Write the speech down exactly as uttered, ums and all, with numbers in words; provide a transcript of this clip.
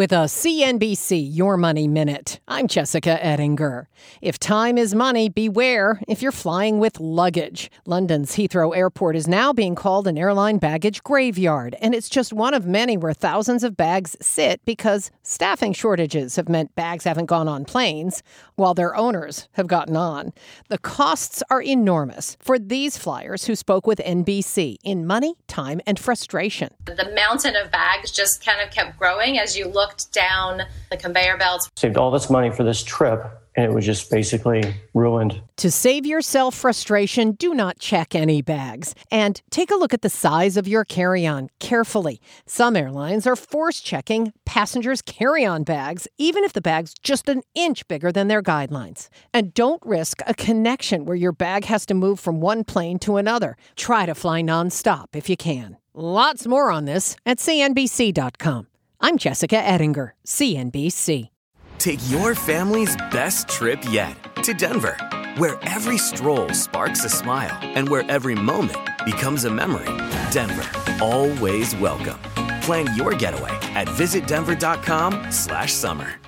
with a C N B C Your Money Minute. I'm Jessica Ettinger. If time is money, beware if you're flying with luggage. London's Heathrow Airport is now being called an airline baggage graveyard, and it's just one of many where thousands of bags sit because staffing shortages have meant bags haven't gone on planes while their owners have gotten on. The costs are enormous for these flyers who spoke with N B C in money, time, and frustration. The mountain of bags just kind of kept growing as you looked down the conveyor belts. Saved all this money for this trip, and it was just basically ruined. To save yourself frustration, do not check any bags. And take a look at the size of your carry-on carefully. Some airlines are force-checking passengers' carry-on bags, even if the bag's just an inch bigger than their guidelines. And don't risk a connection where your bag has to move from one plane to another. Try to fly nonstop if you can. Lots more on this at C N B C dot com. I'm Jessica Ettinger, C N B C. Take your family's best trip yet to Denver, where every stroll sparks a smile and where every moment becomes a memory. Denver, always welcome. Plan your getaway at visit denver dot com slash summer.